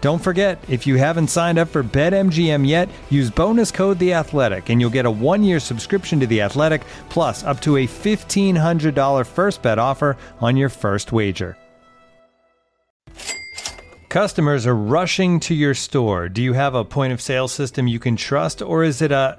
Don't forget, if you haven't signed up for BetMGM yet, use bonus code The Athletic, and you'll get a one-year subscription to The Athletic, plus up to a $1,500 first bet offer on your first wager. Customers are rushing to your store. Do you have a point-of-sale system you can trust, or is it a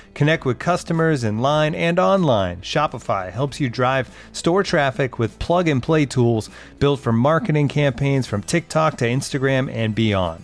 Connect with customers in line and online. Shopify helps you drive store traffic with plug-and-play tools built for marketing campaigns from TikTok to Instagram and beyond.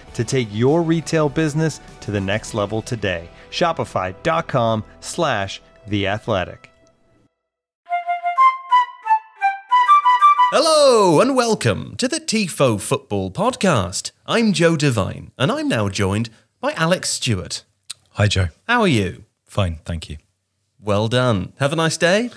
to take your retail business to the next level today. Shopify.com/theathletic. Hello and welcome to the TIFO Football Podcast. I'm Joe Devine, and I'm now joined by Alex Stewart. Hi, Joe. How are you? Fine, thank you. Well done. Have a nice day?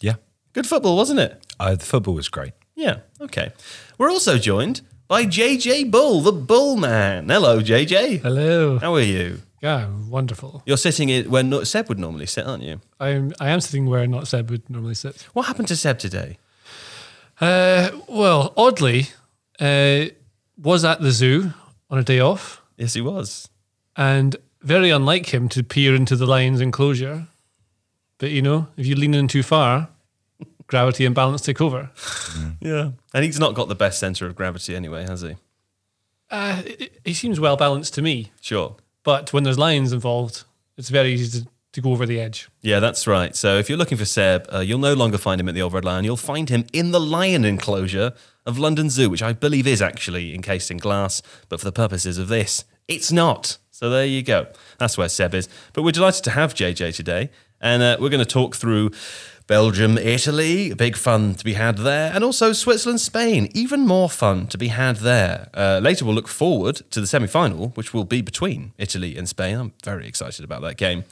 Yeah. Good football, wasn't it? The football was great. Yeah, okay. We're also joined by JJ Bull, the Bull Man. Hello, JJ. Hello. How are you? Yeah, wonderful. You're sitting where not Seb would normally sit, aren't you? I am sitting where not Seb would normally sit. What happened to Seb today? Well, oddly, was at the zoo on a day off. Yes, he was. And very unlike him to peer into the lion's enclosure. But, you know, if you lean in too far, gravity and balance take over. Yeah. And he's not got the best centre of gravity anyway, has he? He seems well balanced to me. Sure. But when there's lions involved, it's very easy to go over the edge. Yeah, that's right. So if you're looking for Seb, you'll no longer find him at the Old Red Lion. You'll find him in the lion enclosure of London Zoo, which I believe is actually encased in glass, but for the purposes of this, it's not. So there you go. That's where Seb is. But we're delighted to have JJ today, and we're going to talk through Belgium, Italy, big fun to be had there, and also Switzerland, Spain, even more fun to be had there. Later we'll look forward to the semi-final, which will be between Italy and Spain. I'm very excited about that game.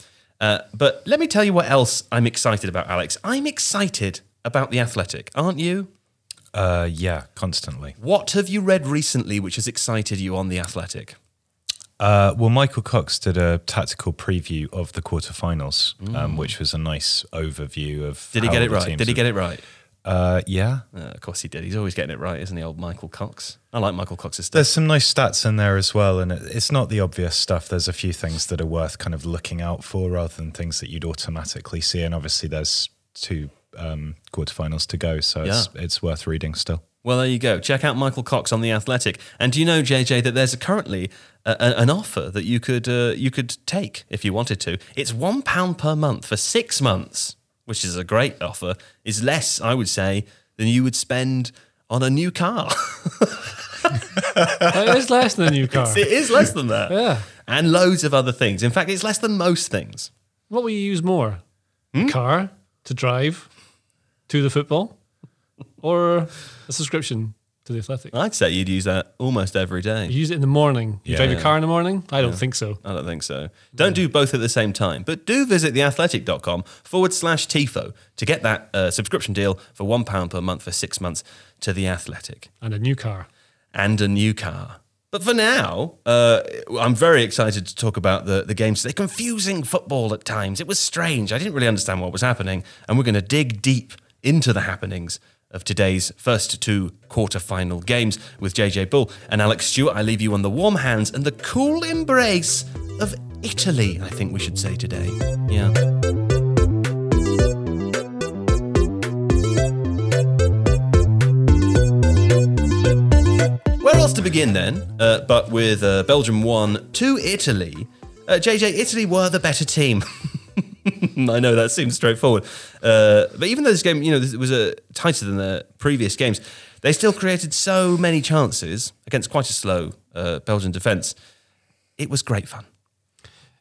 But let me tell you what else I'm excited about, Alex. I'm excited about The Athletic, aren't you? Yeah, constantly. What have you read recently which has excited you on The Athletic? Well, Michael Cox did a tactical preview of the quarterfinals, which was a nice overview of. Did he get it right? Did he get it right? Yeah. Of course he did. He's always getting it right, isn't he, old Michael Cox? I like Michael Cox's stuff. There's some nice stats in there as well, and it's not the obvious stuff. There's a few things that are worth kind of looking out for rather than things that you'd automatically see, and obviously there's two quarterfinals to go, so yeah. It's worth reading still. Well, there you go. Check out Michael Cox on The Athletic. And do you know, JJ, that there's currently an offer that you could take if you wanted to? It's £1 per month for 6 months, which is a great offer. It's less, I would say, than you would spend on a new car. It is less than a new car. It is less than that. Yeah. And loads of other things. In fact, it's less than most things. What will you use more? A car to drive to the football or a subscription to The Athletic? I'd say you'd use that almost every day. You use it in the morning. You drive your car in the morning? I don't think so. Don't do both at the same time. But do visit theathletic.com/Tifo to get that subscription deal for £1 per month for 6 months to The Athletic. And a new car. But for now, I'm very excited to talk about the games today. Confusing football at times. It was strange. I didn't really understand what was happening. And we're going to dig deep into the happenings of today's first two quarter-final games with JJ Bull and Alex Stewart. I leave you on the warm hands and the cool embrace of Italy, I think we should say today. Yeah. To begin then, but with Belgium 1 to Italy. JJ, Italy were the better team. I know that seems straightforward. But even though this game, it was tighter than the previous games, they still created so many chances against quite a slow Belgian defence. It was great fun.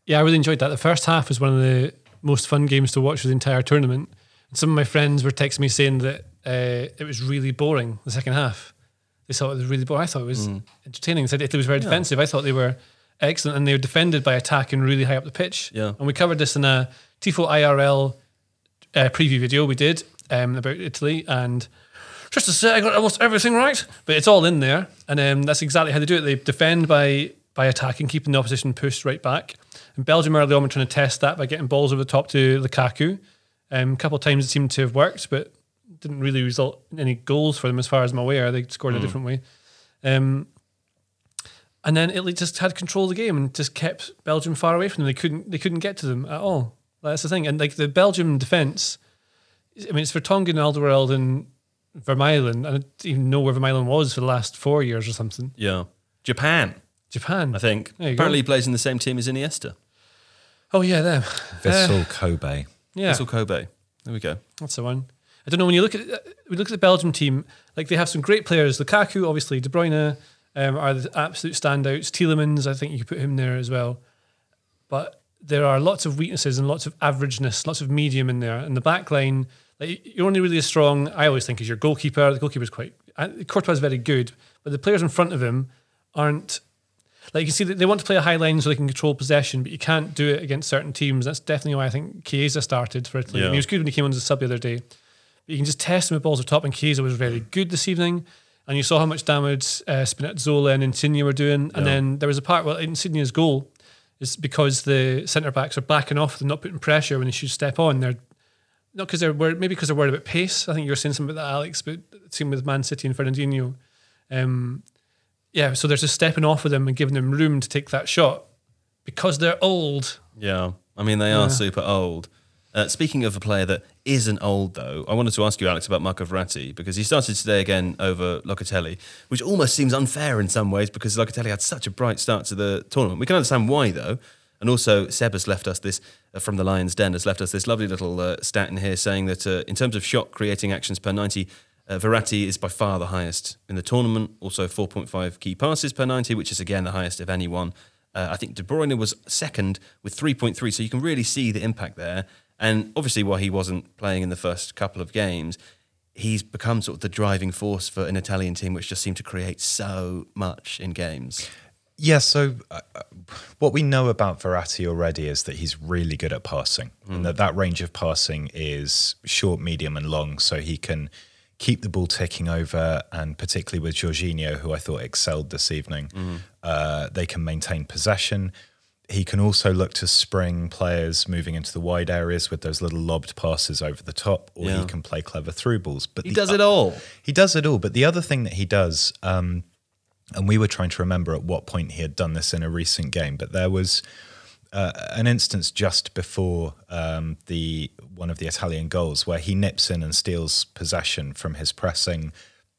Yeah, I really enjoyed that. The first half was one of the most fun games to watch for the entire tournament. And some of my friends were texting me saying that it was really boring, the second half. They thought it was really boring. I thought it was entertaining. They said Italy was very defensive. I thought they were excellent, and they were defended by attacking really high up the pitch. Yeah. And we covered this in a Tifo IRL preview video we did about Italy. And just to say, I got almost everything right, but it's all in there. And that's exactly how they do it. They defend by attacking, keeping the opposition pushed right back. And Belgium early on were trying to test that by getting balls over the top to Lukaku. A couple of times it seemed to have worked, but didn't really result in any goals for them as far as I'm aware. They scored a different way. And then Italy just had control of the game and just kept Belgium far away from them. They couldn't get to them at all. That's the thing. And like the Belgium defence, I mean, it's Vertonghen, Alderweireld and Vermaelen. I don't even know where Vermaelen was for the last 4 years or something. Yeah. Japan. I think. Apparently he plays in the same team as Iniesta. Oh yeah, them. Vissel Kobe. Yeah. Vissel Kobe. There we go. That's the one. I don't know, when you look at the Belgium team, like they have some great players. Lukaku, obviously, De Bruyne are the absolute standouts. Tielemans, I think you could put him there as well. But there are lots of weaknesses and lots of averageness, lots of medium in there. And the back line, like, you're only really as strong, I always think, is your goalkeeper. The goalkeeper's Courtois is very good, but the players in front of him aren't. Like, you can see that they want to play a high line so they can control possession, but you can't do it against certain teams. That's definitely why I think Chiesa started for Italy. Yeah. I mean, he was good when he came on as a sub the other day. You can just test him with balls up top, and Chiesa was very good this evening. And you saw how much damage Spinazzola and Insigne were doing. And then there was a part where Insigne's goal is because the centre-backs are backing off. They're not putting pressure when they should step on. Maybe because they're worried about pace. I think you were saying something about that, Alex, but the team with Man City and Fernandinho. So they're just stepping off of them and giving them room to take that shot because they're old. Yeah, I mean, they are super old. Speaking of a player that isn't old, though, I wanted to ask you, Alex, about Marco Verratti, because he started today again over Locatelli, which almost seems unfair in some ways because Locatelli had such a bright start to the tournament. We can understand why, though. And also, Seb has left us this, from the Lion's Den, has left us this lovely little stat in here saying that in terms of shot-creating actions per 90, Verratti is by far the highest in the tournament. Also, 4.5 key passes per 90, which is, again, the highest of anyone. I think De Bruyne was second with 3.3, so you can really see the impact there. And obviously, while he wasn't playing in the first couple of games, he's become sort of the driving force for an Italian team, which just seemed to create so much in games. Yeah, so what we know about Verratti already is that he's really good at passing, and that range of passing is short, medium and long, so he can keep the ball ticking over, and particularly with Jorginho, who I thought excelled this evening, they can maintain possession. He can also look to spring players moving into the wide areas with those little lobbed passes over the top, or he can play clever through balls. But he does it all. He does it all. But the other thing that he does, and we were trying to remember at what point he had done this in a recent game, but there was an instance just before one of the Italian goals where he nips in and steals possession from his pressing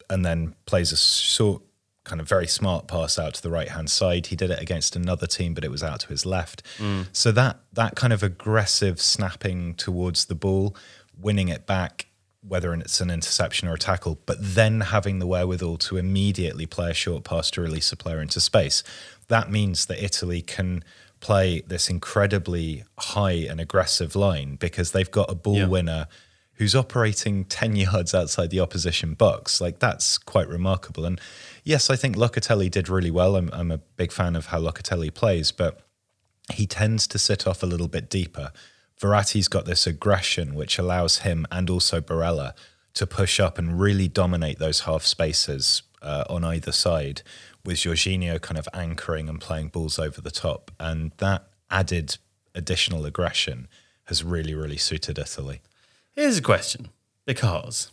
and then plays a short, kind of very smart pass out to the right-hand side. He did it against another team, but it was out to his left. So that kind of aggressive snapping towards the ball, winning it back, whether it's an interception or a tackle, but then having the wherewithal to immediately play a short pass to release a player into space. that means that Italy can play this incredibly high and aggressive line because they've got a ball winner who's operating 10 yards outside the opposition box. Like, that's quite remarkable. And yes, I think Locatelli did really well. I'm a big fan of how Locatelli plays, but he tends to sit off a little bit deeper. Verratti's got this aggression which allows him and also Barella to push up and really dominate those half spaces on either side, with Jorginho kind of anchoring and playing balls over the top. And that added additional aggression has really, really suited Italy. Here's a question, because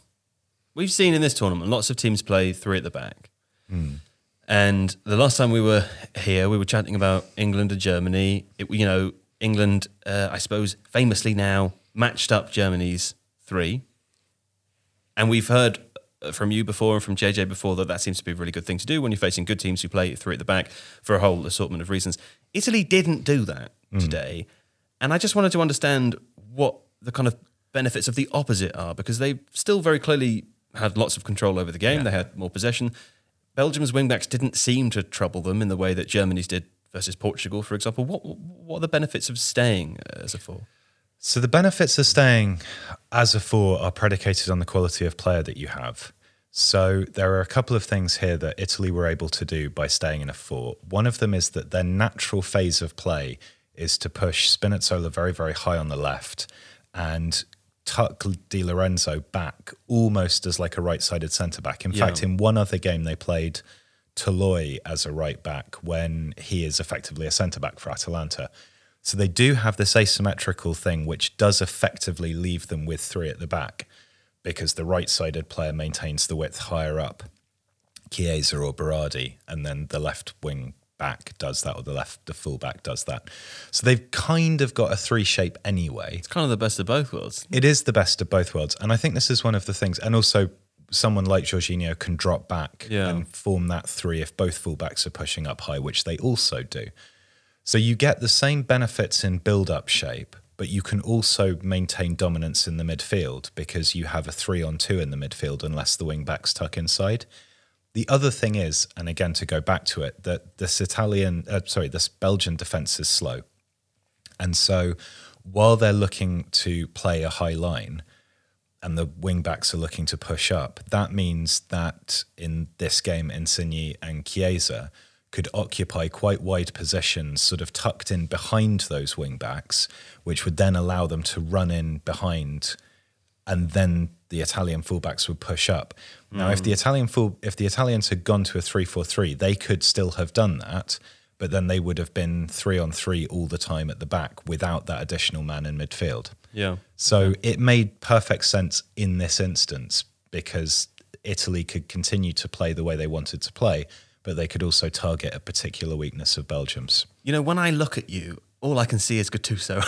we've seen in this tournament lots of teams play three at the back. Mm. And the last time we were here, we were chatting about England and Germany. England, I suppose, famously now matched up Germany's three. And we've heard from you before and from JJ before that seems to be a really good thing to do when you're facing good teams who play three at the back for a whole assortment of reasons. Italy didn't do that today. And I just wanted to understand what the kind of benefits of the opposite are, because they still very clearly had lots of control over the game. Yeah. They had more possession. Belgium's wing-backs didn't seem to trouble them in the way that Germany's did versus Portugal, for example. What are the benefits of staying as a four? So the benefits of staying as a four are predicated on the quality of player that you have. So there are a couple of things here that Italy were able to do by staying in a four. One of them is that their natural phase of play is to push Spinazzola very, very high on the left and tuck Di Lorenzo back almost as like a right-sided centre-back. In fact, in one other game they played Toloi as a right-back when he is effectively a centre-back for Atalanta. So they do have this asymmetrical thing, which does effectively leave them with three at the back because the right-sided player maintains the width higher up, Chiesa or Berardi, and then the left wing back does that, or the full back does that. So they've kind of got a three shape anyway. It's kind of the best of both worlds. It is the best of both worlds. And I think this is one of the things, and also someone like Jorginho can drop back and form that three if both fullbacks are pushing up high, which they also do. So you get the same benefits in build-up shape, but you can also maintain dominance in the midfield because you have a 3-on-2 in the midfield unless the wing-backs tuck inside. The other thing is, and again to go back to it, that this Belgian defence is slow. And so while they're looking to play a high line and the wing-backs are looking to push up, that means that in this game, Insigne and Chiesa could occupy quite wide positions sort of tucked in behind those wing-backs, which would then allow them to run in behind, and then the Italian full-backs would push up. Now, if the Italians had gone to a 3-4-3, they could still have done that, but then they would have been 3-on-3 all the time at the back without that additional man in midfield. Yeah. So it made perfect sense in this instance because Italy could continue to play the way they wanted to play, but they could also target a particular weakness of Belgium's. You know, when I look at you, all I can see is Gattuso.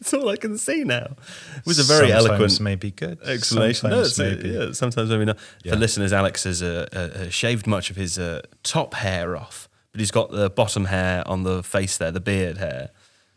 That's all I can see now. It was a very eloquent maybe good explanation. Sometimes no, maybe. Yeah, sometimes maybe not. Yeah. For listeners, Alex has shaved much of his top hair off, but he's got the bottom hair on the face there, the beard hair.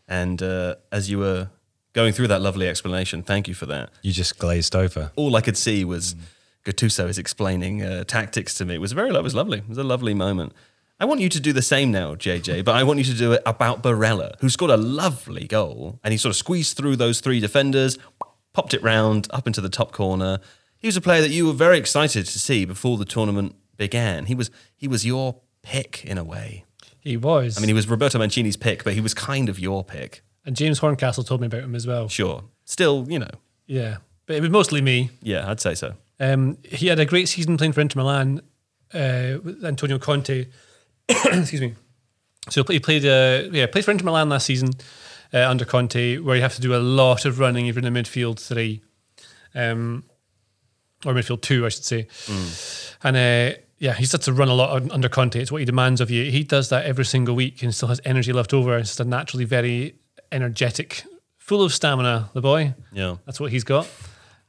And as you were going through that lovely explanation, thank you for that. You just glazed over. All I could see was... Gattuso is explaining tactics to me. It was lovely. It was a lovely moment. I want you to do the same now, JJ, but I want you to do it about Barella, who scored a lovely goal, and he sort of squeezed through those three defenders, popped it round, up into the top corner. He was a player that you were very excited to see before the tournament began. He was your pick in a way. He was. I mean, he was Roberto Mancini's pick, but he was kind of your pick. And James Horncastle told me about him as well. Sure. Still, you know. Yeah, but it was mostly me. Yeah, I'd say so. He had a great season playing for Inter Milan with Antonio Conte. Excuse me. So he played for Inter Milan last season under Conte, where you have to do a lot of running if you're in the midfield three, or midfield two, I should say. Mm. And he's had to run a lot under Conte. It's what he demands of you. He does that every single week and still has energy left over. It's just a naturally very energetic, full of stamina, the boy. Yeah, that's what he's got.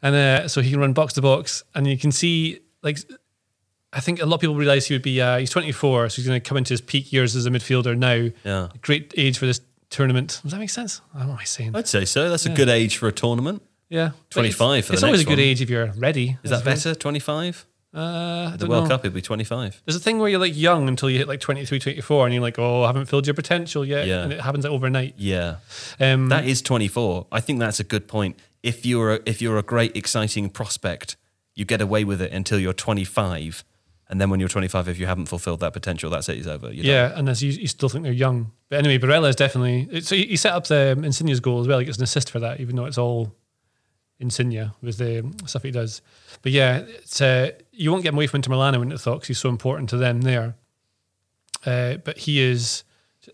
And so he can run box to box, and you can see, like, I think a lot of people realize he would be, he's 24, so he's going to come into his peak years as a midfielder now. Yeah. Great age for this tournament. Does that make sense? I don't know what I'm saying. I'd say so. That's a good age for a tournament. Yeah. 25 for the next one. It's always a good age if you're ready. Is that better, 25? The World Cup, it'll be 25. There's a thing where you're like young until you hit like 23, 24, and you're like, oh, I haven't filled your potential yet. Yeah. And it happens like overnight. Yeah. That is 24. I think that's a good point. If you're a great, exciting prospect, you get away with it until you're 25. And then when you're 25, if you haven't fulfilled that potential, that's it, it's over. And as you still think they're young. But anyway, Barella is definitely... So he set up the Insigne's goal as well. He gets an assist for that, even though it's all Insigne with the stuff he does. But yeah, it's, you won't get him away from Inter Milan, I wouldn't have thought, because he's so important to them there. But he is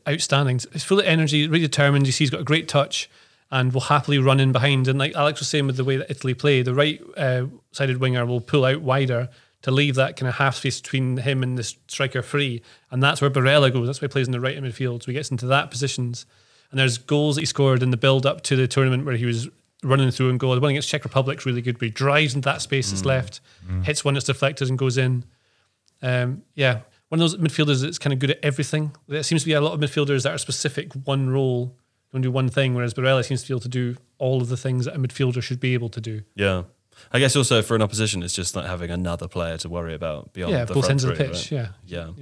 outstanding. He's full of energy, really determined. You see he's got a great touch and will happily run in behind. And like Alex was saying with the way that Italy play, the right-sided winger will pull out wider to leave that kind of half space between him and the striker free. And that's where Barella goes. That's why he plays in the right in midfield. So he gets into that positions. And there's goals that he scored in the build-up to the tournament where he was running through and goal. The one against Czech Republic's really good, but he drives into that space that's left, hits one that's deflected and goes in. One of those midfielders that's kind of good at everything. There seems to be a lot of midfielders that are specific one role, don't do one thing, whereas Barella seems to be able to do all of the things that a midfielder should be able to do. Yeah. I guess also for an opposition, it's just like having another player to worry about beyond the both ends of the pitch. Right? Yeah.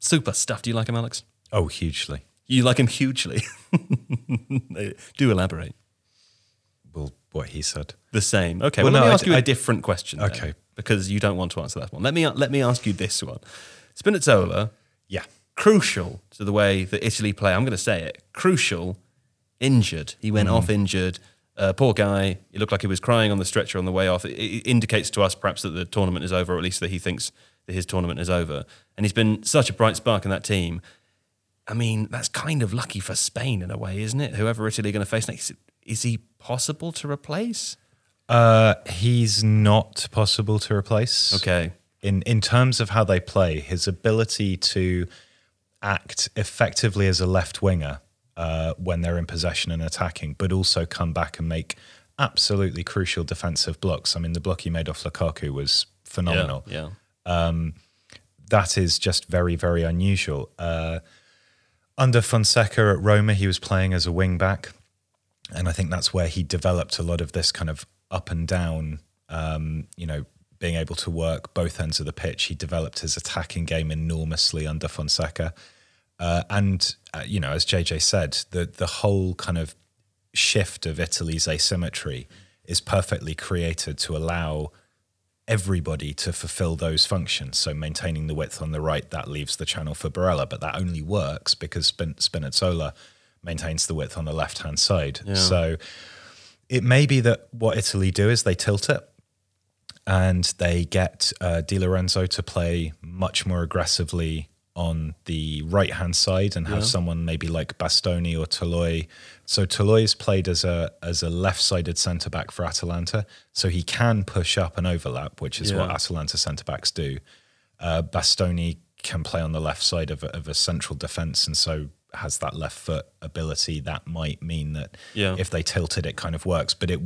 Super stuff. Do you like him, Alex? Oh, hugely. You like him hugely. Do elaborate. Well, what he said. The same. Okay. Well, let me ask you a different question. Okay. Then, because you don't want to answer that one. Let me ask you this one. Spinazzola. Yeah. Crucial to the way that Italy play. I'm going to say it. Crucial. Injured. He went off injured. Poor guy. He looked like he was crying on the stretcher on the way off. It indicates to us perhaps that the tournament is over, or at least that he thinks that his tournament is over. And he's been such a bright spark in that team. I mean, that's kind of lucky for Spain in a way, isn't it? Whoever Italy are going to face next, is he possible to replace? He's not possible to replace. Okay. In terms of how they play, his ability to act effectively as a left winger when they're in possession and attacking, but also come back and make absolutely crucial defensive blocks. I mean, the block he made off Lukaku was phenomenal. Yeah. That is just very, very unusual. Under Fonseca at Roma, he was playing as a wing back, and I think that's where he developed a lot of this kind of up and down, being able to work both ends of the pitch. He developed his attacking game enormously under Fonseca. As JJ said, the whole kind of shift of Italy's asymmetry is perfectly created to allow everybody to fulfill those functions. So maintaining the width on the right, that leaves the channel for Barella, but that only works because Spinazzola maintains the width on the left-hand side. Yeah. So it may be that what Italy do is they tilt it and they get Di Lorenzo to play much more aggressively on the right-hand side and have someone maybe like Bastoni or Toloi. So Toloi's played as a left-sided centre-back for Atalanta, so he can push up and overlap, which is what Atalanta centre-backs do. Bastoni can play on the left side of a central defence and so has that left-foot ability. That might mean that if they tilt it kind of works, but it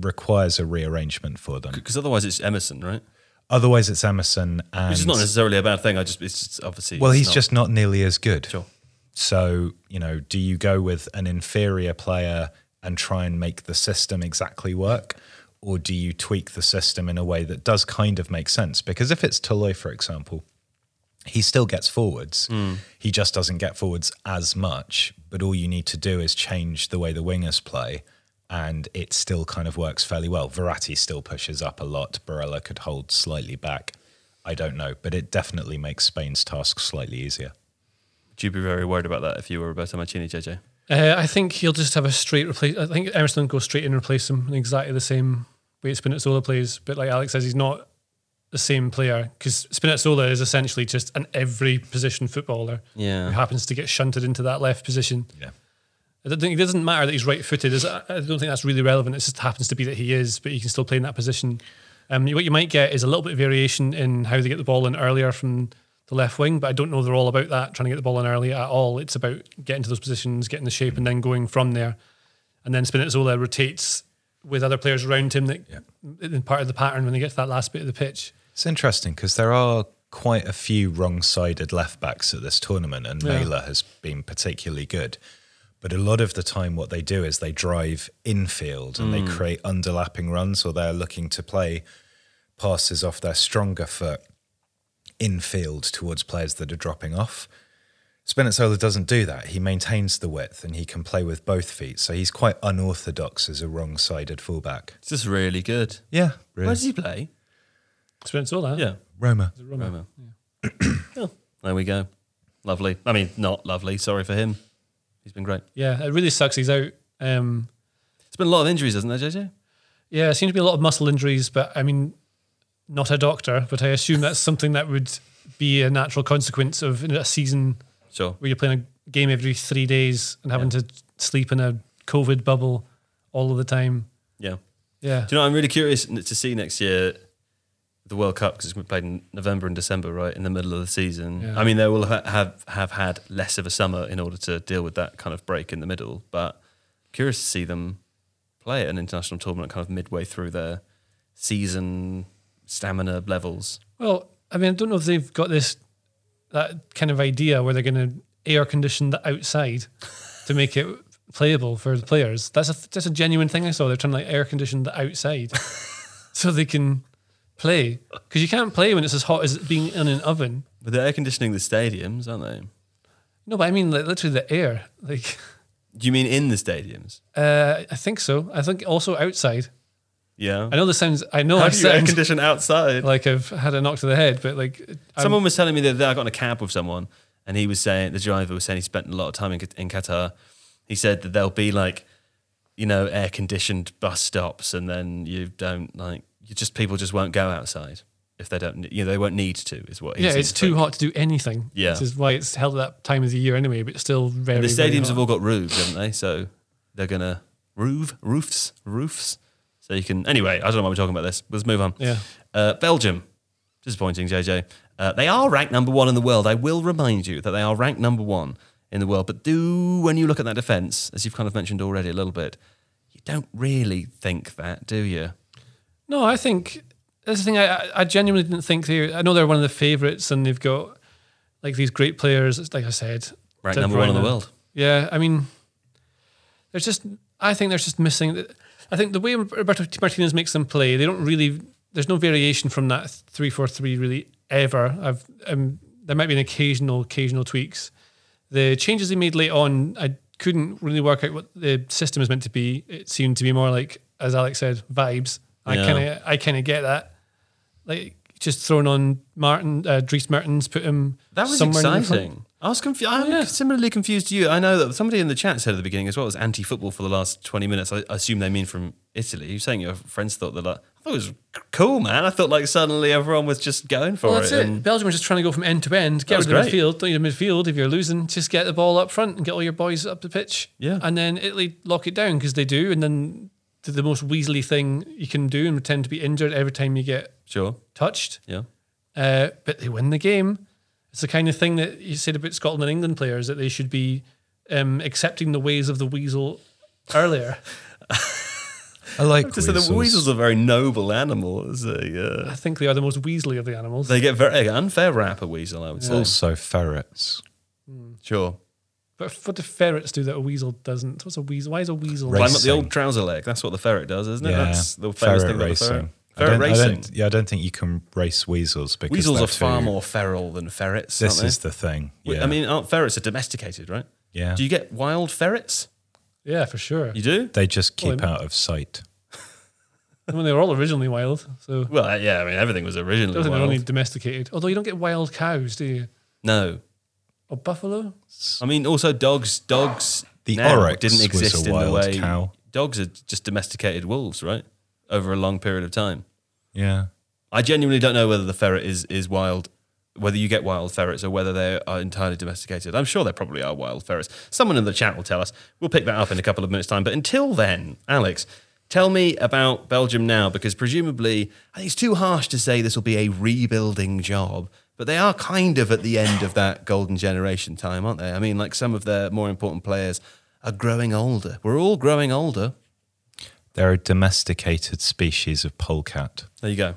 requires a rearrangement for them. Because otherwise it's Emerson, right? Otherwise, it's Emerson. And which is not necessarily a bad thing. It's obviously... Well, he's just not nearly as good. Sure. So, do you go with an inferior player and try and make the system exactly work? Or do you tweak the system in a way that does kind of make sense? Because if it's Toloi, for example, he still gets forwards. He just doesn't get forwards as much. But all you need to do is change the way the wingers play, and it still kind of works fairly well. Verratti still pushes up a lot. Barella could hold slightly back. I don't know, but it definitely makes Spain's task slightly easier. Would you be very worried about that if you were Roberto Mancini, JJ? I think he'll just have a straight replace. I think Emerson will go straight in and replace him in exactly the same way Spinazzola plays. But like Alex says, he's not the same player because Spinazzola is essentially just an every position footballer who happens to get shunted into that left position. Yeah. It doesn't matter that he's right-footed. I don't think that's really relevant. It just happens to be that he is, but he can still play in that position. What you might get is a little bit of variation in how they get the ball in earlier from the left wing, but I don't know they're all about that, trying to get the ball in early at all. It's about getting to those positions, getting the shape, and then going from there. And then Spinazzola rotates with other players around him that in part of the pattern when they get to that last bit of the pitch. It's interesting because there are quite a few wrong-sided left-backs at this tournament, and Mela has been particularly good. But a lot of the time what they do is they drive infield and they create underlapping runs, or they're looking to play passes off their stronger foot infield towards players that are dropping off. Spinazzola doesn't do that. He maintains the width and he can play with both feet. So he's quite unorthodox as a wrong-sided fullback. It's just really good. Yeah. Really. Where does he play? Spinazzola? Yeah. Roma. Yeah. Oh, there we go. Lovely. I mean, not lovely. Sorry for him. He's been great. Yeah, it really sucks. He's out. It's been a lot of injuries, hasn't there, JJ? Yeah, it seems to be a lot of muscle injuries, but I mean, not a doctor, but I assume that's something that would be a natural consequence of a season where you're playing a game every 3 days and having to sleep in a COVID bubble all of the time. Yeah. Yeah. Do you know, I'm really curious to see next year the World Cup, because it's going to be played in November and December, right, in the middle of the season. Yeah. I mean, they will have had less of a summer in order to deal with that kind of break in the middle, but curious to see them play at an international tournament kind of midway through their season stamina levels. Well, I mean, I don't know if they've got that kind of idea where they're going to air condition the outside to make it playable for the players. That's a genuine thing I saw. They're trying to air condition the outside so they can play, because you can't play when it's as hot as being in an oven. But they're air conditioning the stadiums, aren't they? No, but I mean like, literally the air. Like, do you mean in the stadiums? I think so. I think also outside. Yeah, I know this sounds. I know I've air conditioned outside. Like I've had a knock to the head, but like someone was telling me that I got in a cab with someone, and he was saying the driver was saying he spent a lot of time in Qatar. He said that there'll be like, you know, air conditioned bus stops, and then people just won't go outside if they don't. You know, they won't need to. Is what? Yeah, it's too hot to do anything. Yeah, which is why it's held at that time of the year anyway. But it's still very. And the stadiums have all got roofs, haven't they? So they're gonna roofs. So you can... Anyway, I don't know why we're talking about this. Let's move on. Yeah. Belgium. Disappointing, JJ. They are ranked number one in the world. I will remind you that they are ranked number one in the world. But when you look at that defence, as you've kind of mentioned already a little bit, you don't really think that, do you? No, I think... That's the thing. I genuinely didn't think they... I know they're one of the favourites and they've got like these great players, like I said. Ranked number one in the world. Yeah, I mean... There's just... I think there's just missing... I think the way Roberto Martinez makes them play, they don't really... There's no variation from that 3-4-3 really ever. There might be an occasional tweaks. The changes they made late on, I couldn't really work out what the system is meant to be. It seemed to be more like, as Alex said, vibes. Yeah. I kind of get that. Like just throwing on Dries Mertens, put him. That was somewhere exciting. I was confused. I'm similarly confused to you. I know that somebody in the chat said at the beginning as well, it was anti-football for the last 20 minutes. I assume they mean from Italy. You're saying your friends thought that, like, I thought it was cool, man. I thought like suddenly everyone was just going for it. That's it. Belgium was just trying to go from end to end. Get rid of the midfield. Don't need a midfield if you're losing. Just get the ball up front and get all your boys up the pitch. Yeah. And then Italy lock it down, because they do. And then did the most weaselly thing you can do and pretend to be injured every time you get touched. Yeah. But they win the game. It's the kind of thing that you said about Scotland and England players, that they should be accepting the ways of the weasel earlier. I like weasels. So the weasel's a very noble animal. I think they are the most weaselly of the animals. They get very unfair rap, a weasel, I would say. Also ferrets. Mm. Sure. But what do ferrets do that a weasel doesn't? What's a weasel? Why is a weasel... Climb up the old trouser leg. That's what the ferret does, isn't it? Yeah. That's the famous thing about the ferret. I don't think you can race weasels, because weasels are far more feral than ferrets. This is the thing. Yeah. I mean, ferrets are domesticated, right? Yeah. Do you get wild ferrets? Yeah, for sure. You do? They just keep out of sight. I mean, they were all originally wild. So. Well, yeah, I mean, everything was originally wild. They were only domesticated. Although you don't get wild cows, do you? No. Or buffalo? I mean, also dogs. Dogs. The oryx didn't exist was a wild cow. Dogs are just domesticated wolves, right? Over a long period of time. Yeah. I genuinely don't know whether the ferret is wild, whether you get wild ferrets or whether they are entirely domesticated. I'm sure there probably are wild ferrets. Someone in the chat will tell us. We'll pick that up in a couple of minutes' time. But until then, Alex, tell me about Belgium now, because presumably, I think it's too harsh to say this will be a rebuilding job, but they are kind of at the end of that golden generation time, aren't they? I mean, like some of their more important players are growing older. We're all growing older. They're a domesticated species of polecat. There you go.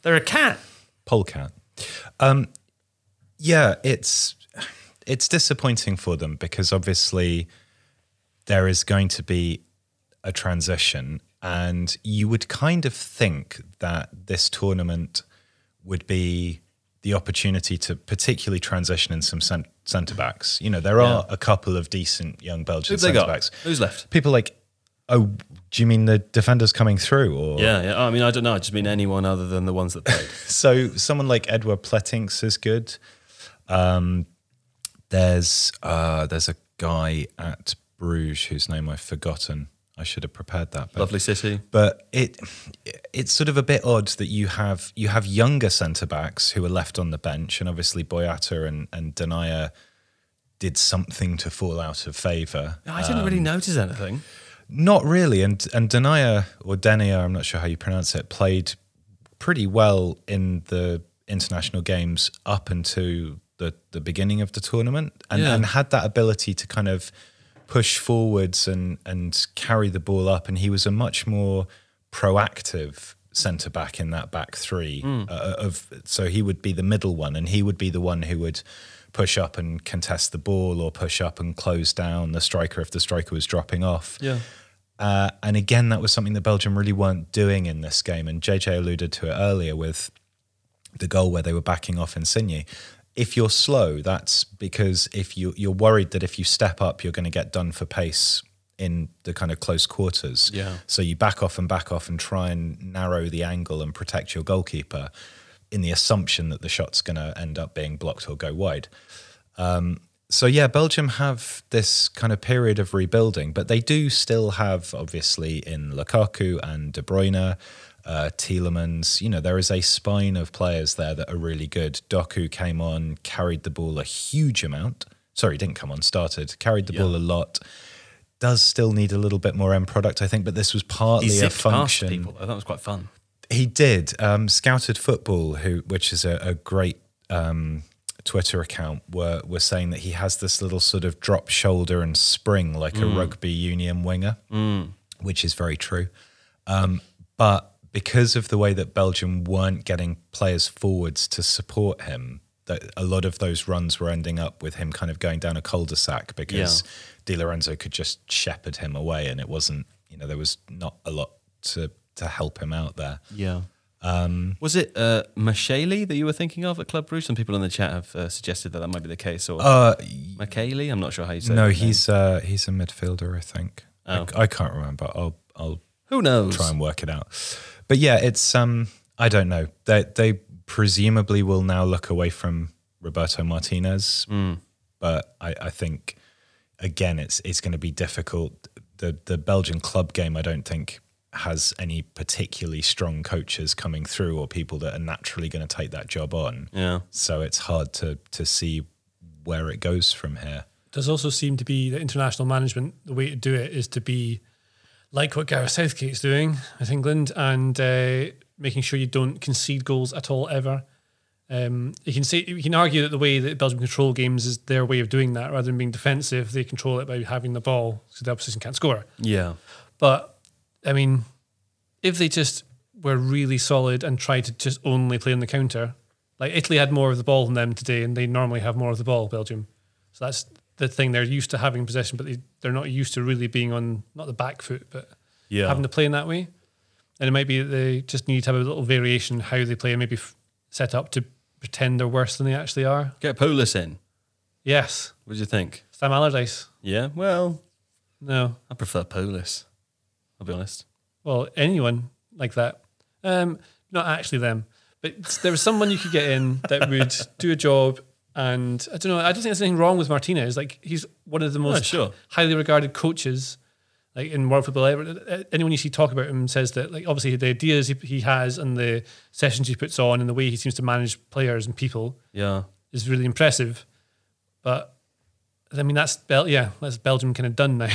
They're a cat. Polecat. Yeah, it's disappointing for them, because obviously there is going to be a transition And you would kind of think that this tournament would be the opportunity to particularly transition in some centre-backs. You know, there are a couple of decent young Belgian centre-backs. Who's left? People like, oh, do you mean the defenders coming through? Or yeah. I mean, I don't know. I just mean anyone other than the ones that played. So someone like Edouard Pletinckx is good. There's a guy at Bruges whose name I've forgotten. I should have prepared that. But, lovely city. But it's sort of a bit odd that you have younger centre-backs who are left on the bench, and obviously Boyata and Denia did something to fall out of favour. I didn't really notice anything. Not really. And Denia, I'm not sure how you pronounce it, played pretty well in the international games up until the beginning of the tournament and had that ability to kind of push forwards and carry the ball up, and he was a much more proactive centre-back in that back three. So he would be the middle one, and he would be the one who would push up and contest the ball or push up and close down the striker if the striker was dropping off. Yeah. And again, that was something that Belgium really weren't doing in this game, and JJ alluded to it earlier with the goal where they were backing off Insigne. If you're slow, that's because if you're worried that if you step up, you're going to get done for pace in the kind of close quarters. Yeah. So you back off and try and narrow the angle and protect your goalkeeper in the assumption that the shot's going to end up being blocked or go wide. So Belgium have this kind of period of rebuilding, but they do still have, obviously, in Lukaku and De Bruyne, Tielemans, you know, there is a spine of players there that are really good. Doku came on, carried the ball a huge amount. Sorry, didn't come on, started. Carried the ball a lot. Does still need a little bit more end product, I think, but this was partly a function. He zipped past people, though. That was quite fun. He did. Scouted Football, which is a great Twitter account, were saying that he has this little sort of drop shoulder and spring like a rugby union winger, which is very true. But because of the way that Belgium weren't getting players forwards to support him, that a lot of those runs were ending up with him kind of going down a cul-de-sac because Di Lorenzo could just shepherd him away, and it wasn't, you know, there was not a lot to help him out there. Yeah. Was it Macheli that you were thinking of at Club Brugge? Some people in the chat have suggested that might be the case. Or Macheli? I'm not sure how you say it. No, he's a midfielder, I think. Oh. I can't remember. I'll who knows? Try and work it out. But yeah, it's I don't know. They presumably will now look away from Roberto Martinez, but I think again it's going to be difficult. The Belgian club game, I don't think, has any particularly strong coaches coming through or people that are naturally going to take that job on. Yeah. So it's hard to see where it goes from here. Does also seem to be that international management, the way to do it is to be like what Gareth Southgate's doing with England and making sure you don't concede goals at all ever. You can argue that the way that Belgium control games is their way of doing that rather than being defensive. They control it by having the ball so the opposition can't score. Yeah. But, I mean, if they just were really solid and tried to just only play on the counter, like Italy had more of the ball than them today and they normally have more of the ball, Belgium. So that's the thing, they're used to having possession, but they're not used to really being on, not the back foot, but having to play in that way. And it might be that they just need to have a little variation how they play and maybe set up to pretend they're worse than they actually are. Get Poulos in. Yes. What do you think? Sam Allardyce. Yeah, well. No. I prefer Poulos, I'll be honest. Well, anyone like that. Not actually them, but there was someone you could get in that would do a job. And I don't know, I don't think there's anything wrong with Martinez. Like, he's one of the most highly regarded coaches like in world football ever. Anyone you see talk about him says that, like, obviously the ideas he has and the sessions he puts on and the way he seems to manage players and people is really impressive. But, I mean, that's Belgium kind of done now.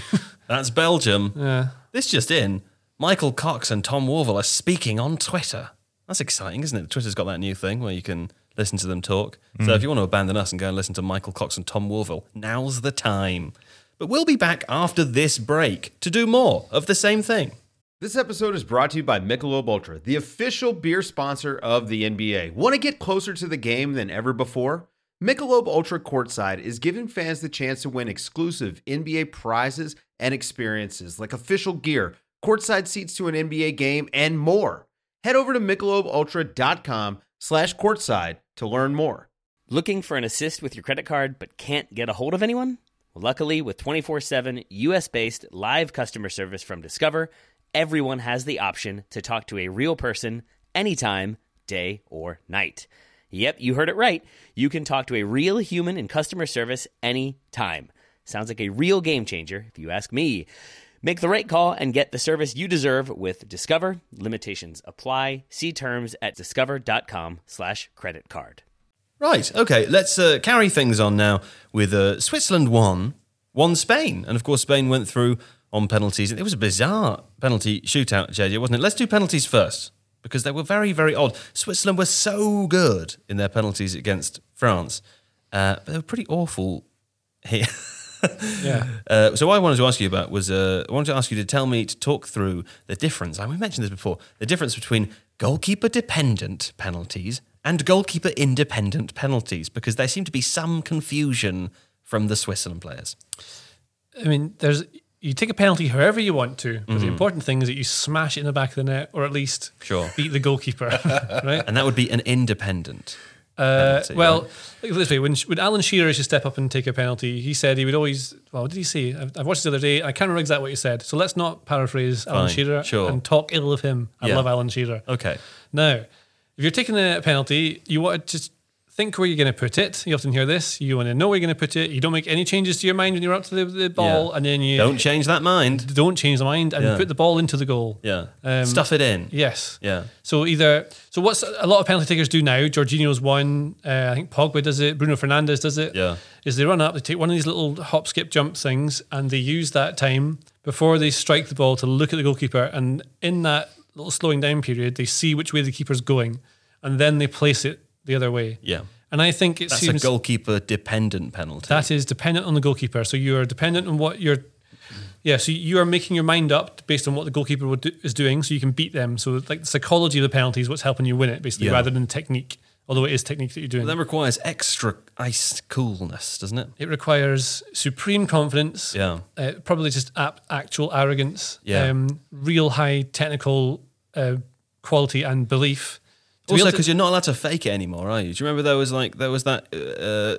That's Belgium. Yeah. This just in, Michael Cox and Tom Warville are speaking on Twitter. That's exciting, isn't it? Twitter's got that new thing where you can listen to them talk. So if you want to abandon us and go and listen to Michael Cox and Tom Warville, now's the time. But we'll be back after this break to do more of the same thing. This episode is brought to you by Michelob Ultra, the official beer sponsor of the NBA. Want to get closer to the game than ever before? Michelob Ultra Courtside is giving fans the chance to win exclusive NBA prizes and experiences like official gear, courtside seats to an NBA game, and more. Head over to MichelobUltra.com/courtside to learn more. Looking for an assist with your credit card but can't get a hold of anyone? Luckily, with 24/7 U.S.-based live customer service from Discover, everyone has the option to talk to a real person anytime, day or night. Yep, you heard it right. You can talk to a real human in customer service anytime. Sounds like a real game changer, if you ask me. Make the right call and get the service you deserve with Discover. Limitations apply. See terms at discover.com/credit card. Right, okay, let's carry things on now with Switzerland 1-1 Spain. And of course, Spain went through on penalties. It was a bizarre penalty shootout, JJ, wasn't it? Let's do penalties first, because they were very, very odd. Switzerland were so good in their penalties against France, but they were pretty awful here. Yeah. So what I wanted to ask you about was, I wanted to ask you to tell me, to talk through the difference. We mentioned this before, the difference between goalkeeper-dependent penalties and goalkeeper-independent penalties, because there seemed to be some confusion from the Switzerland players. I mean, you take a penalty however you want to, but the important thing is that you smash it in the back of the net, or at least beat the goalkeeper, right? And that would be an independent penalty, well, right? Look this way, when Alan Shearer used to step up and take a penalty, he said he would always, well, what did he say? I watched it the other day, I can't remember exactly what he said, so let's not paraphrase Alan Shearer and talk ill of him. I love Alan Shearer. Okay. Now, if you're taking a penalty, you want to just think where you're going to put it. You often hear this. You want to know where you're going to put it. You don't make any changes to your mind when you're up to the ball, and then you don't change that mind. Don't change the mind and put the ball into the goal. Yeah, stuff it in. Yes. Yeah. So what's a lot of penalty takers do now? Jorginho's one. I think Pogba does it. Bruno Fernandes does it. Yeah. Is they run up, they take one of these little hop, skip, jump things, and they use that time before they strike the ball to look at the goalkeeper. And in that little slowing down period, they see which way the keeper's going, and then they place it the other way. Yeah. And I think that's a goalkeeper-dependent penalty. That is dependent on the goalkeeper. So you are dependent on what you're... Yeah, so you are making your mind up based on what the goalkeeper is doing, so you can beat them. So like the psychology of the penalty is what's helping you win it, basically, rather than technique, although it is technique that you're doing. But that requires extra ice coolness, doesn't it? It requires supreme confidence, probably just actual arrogance, real high technical quality and belief. Also, because you're not allowed to fake it anymore, are you? Do you remember there was that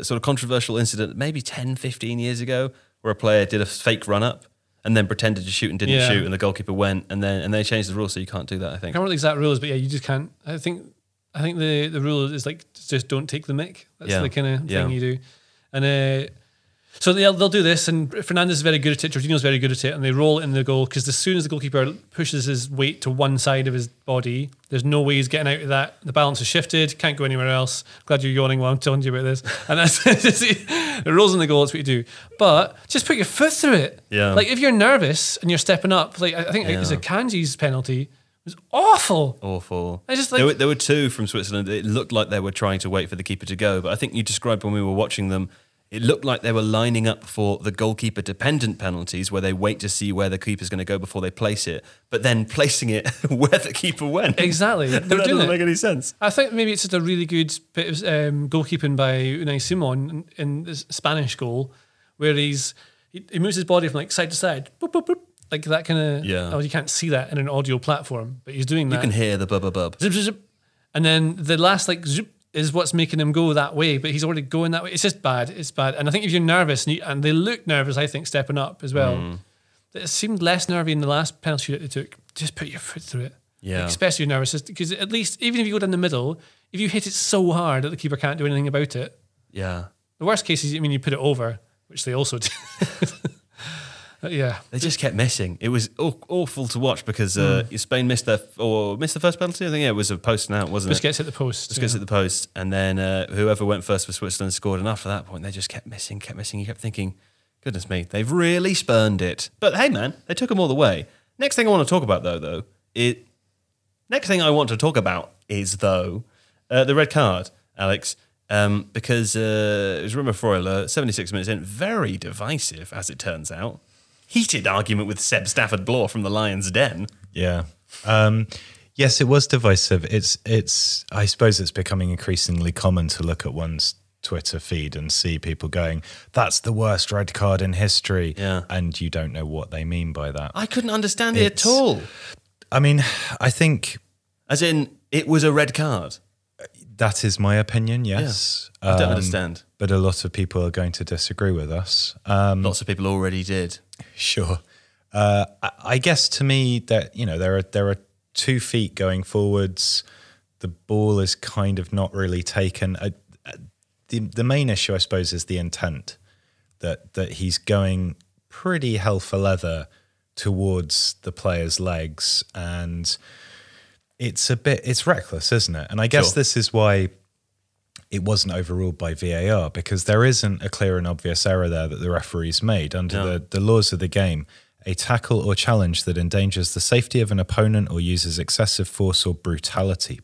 sort of controversial incident maybe 10, 15 years ago where a player did a fake run-up and then pretended to shoot and didn't shoot, and the goalkeeper went, and they changed the rule, so you can't do that, I think. I can't remember the exact rules, but you just can't. I think the rule is like just don't take the mick. That's the kind of thing you do. And so they'll do this, and Fernandes is very good at it, Jorginho's very good at it, and they roll it in the goal, because as soon as the goalkeeper pushes his weight to one side of his body, there's no way he's getting out of that. The balance is shifted, can't go anywhere else. Glad you're yawning while I'm telling you about this. And that's it rolls in the goal, that's what you do. But just put your foot through it. Yeah. Like, if you're nervous and you're stepping up, like I think it was a Kanji's penalty. It was awful. Awful. I just there were two from Switzerland. It looked like they were trying to wait for the keeper to go, but I think you described when we were watching them, it looked like they were lining up for the goalkeeper-dependent penalties where they wait to see where the keeper's going to go before they place it, but then placing it where the keeper went. Exactly. That doesn't make any sense. I think maybe it's just a really good bit of goalkeeping by Unai Simon in the Spanish goal, where he moves his body from like side to side, boop, boop, boop, like that kind of... Yeah. Oh, you can't see that in an audio platform, but he's doing that. You can hear the bub, bub, bub. Zip, zip, zip. And then the last like... Zip, is what's making him go that way, but he's already going that way. It's just bad. It's bad. And I think if you're nervous, and they look nervous, I think, stepping up as well. It seemed less nervy in the last penalty that they took. Just put your foot through it. Yeah. Like, especially nervous, because at least, even if you go down the middle, if you hit it so hard that the keeper can't do anything about it. Yeah. The worst case is, you put it over, which they also did. Yeah. They just kept missing. It was awful to watch, because Spain missed the first penalty. I think it was a post and out, wasn't it? Busquets hit the post. Busquets hit the post. And then whoever went first for Switzerland scored. And after that point, they just kept missing. You kept thinking, goodness me, they've really spurned it. But hey, man, they took them all the way. Next thing I want to talk about, is the red card, Alex. Because it was rumour for 76 minutes in, very divisive, as it turns out. Heated argument with Seb Stafford-Bloor from the Lions' Den. Yeah. Yes, it was divisive. I suppose it's becoming increasingly common to look at one's Twitter feed and see people going, that's the worst red card in history. Yeah. And you don't know what they mean by that. I couldn't understand it at all. I mean, I think... As in, it was a red card? That is my opinion, yes. Yeah. I don't understand. But a lot of people are going to disagree with us. Lots of people already did. Sure. I guess to me that, you know, there are 2 feet going forwards. The ball is kind of not really taken. The main issue, I suppose, is the intent that he's going pretty hell for leather towards the player's legs, and it's reckless, isn't it? And I guess This is why it wasn't overruled by VAR, because there isn't a clear and obvious error there that the referees made under the laws of the game. A tackle or challenge that endangers the safety of an opponent or uses excessive force or brutality,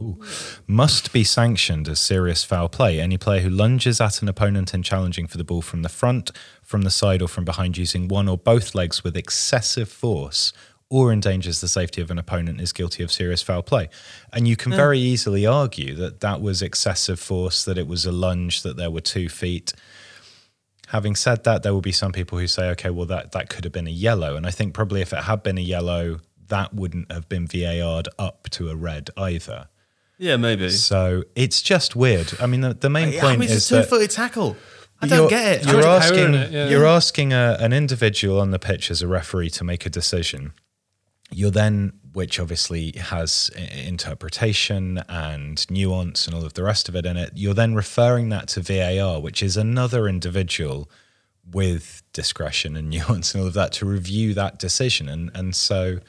ooh, must be sanctioned as serious foul play. Any player who lunges at an opponent in challenging for the ball from the front, from the side or from behind using one or both legs with excessive force or endangers the safety of an opponent is guilty of serious foul play. And you can very easily argue that was excessive force, that it was a lunge, that there were 2 feet. Having said that, there will be some people who say, okay, well, that could have been a yellow. And I think probably if it had been a yellow, that wouldn't have been VAR'd up to a red either. Yeah, maybe. So it's just weird. I mean, the main point is it's a two-footed tackle. I don't get it. You're asking an individual on the pitch as a referee to make a decision. You're then, which obviously has interpretation and nuance and all of the rest of it in it, you're then referring that to VAR, which is another individual with discretion and nuance and all of that to review that decision. And so,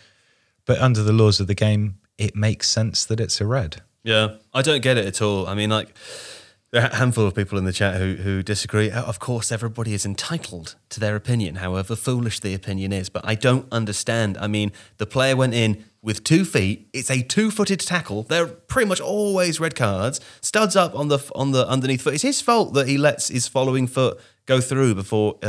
but under the laws of the game, it makes sense that it's a red. Yeah, I don't get it at all. I mean, like, there are a handful of people in the chat who disagree. Of course, everybody is entitled to their opinion, however foolish the opinion is. But I don't understand. I mean, the player went in with 2 feet. It's a two-footed tackle. They're pretty much always red cards. Studs up on the underneath foot. It's his fault that he lets his following foot go through before